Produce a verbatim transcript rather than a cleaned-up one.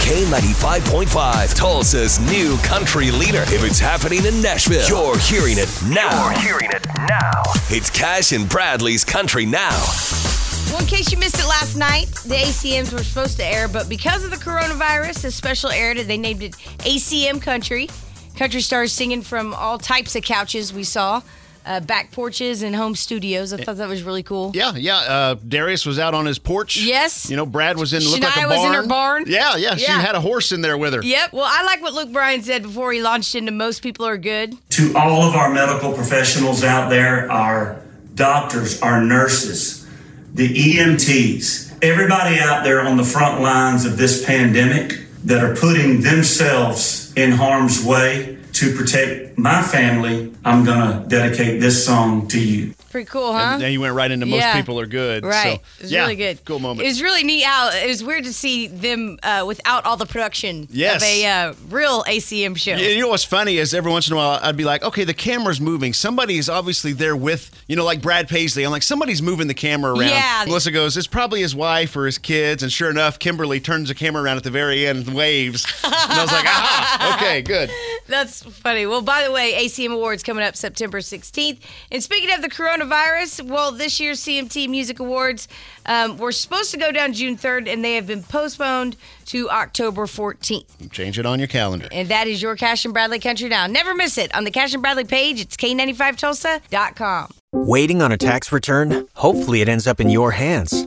K ninety-five point five, Tulsa's new country leader. If it's happening in Nashville, you're hearing it now. You're hearing it now. It's Cash and Bradley's Country Now. Well, in case you missed it last night, the A C Ms were supposed to air, but because of the coronavirus, a special aired it. They named it A C M Country. Country stars singing from all types of couches we saw. Uh, back porches and home studios. I thought that was really cool. Yeah, yeah. Uh, Darius was out on his porch. Yes. You know, Brad was in, looked like a barn. Shania was in her barn. Yeah, yeah, yeah. She had a horse in there with her. Yep. Well, I like what Luke Bryan said before he launched into Most People Are Good. To all of our medical professionals out there, our doctors, our nurses, the E M Ts, everybody out there on the front lines of this pandemic that are putting themselves in harm's way to protect my family, I'm going to dedicate this song to you. Pretty cool, huh? And then you went right into Most yeah. People Are Good. Right. So, it was yeah, really good. Cool moment. It was really neat out. It was weird to see them uh, without all the production yes. of a uh, real A C M show. You, you know what's funny is every once in a while I'd be like, okay, the camera's moving. Somebody is obviously there with, you know, like Brad Paisley. I'm like, somebody's moving the camera around. Yeah. Melissa goes, it's probably his wife or his kids. And sure enough, Kimberly turns the camera around at the very end and waves. And I was like, aha, okay, good. That's funny. Well, by the way, A C M Awards coming up September sixteenth. And speaking of the Corona Coronavirus, well, this year's C M T Music Awards um, were supposed to go down June third, and they have been postponed to October fourteenth. Change it on your calendar. And that is your Cash and Bradley Country Now. Never miss it. On the Cash and Bradley page, it's K ninety-five Tulsa dot com. Waiting on a tax return? Hopefully it ends up in your hands.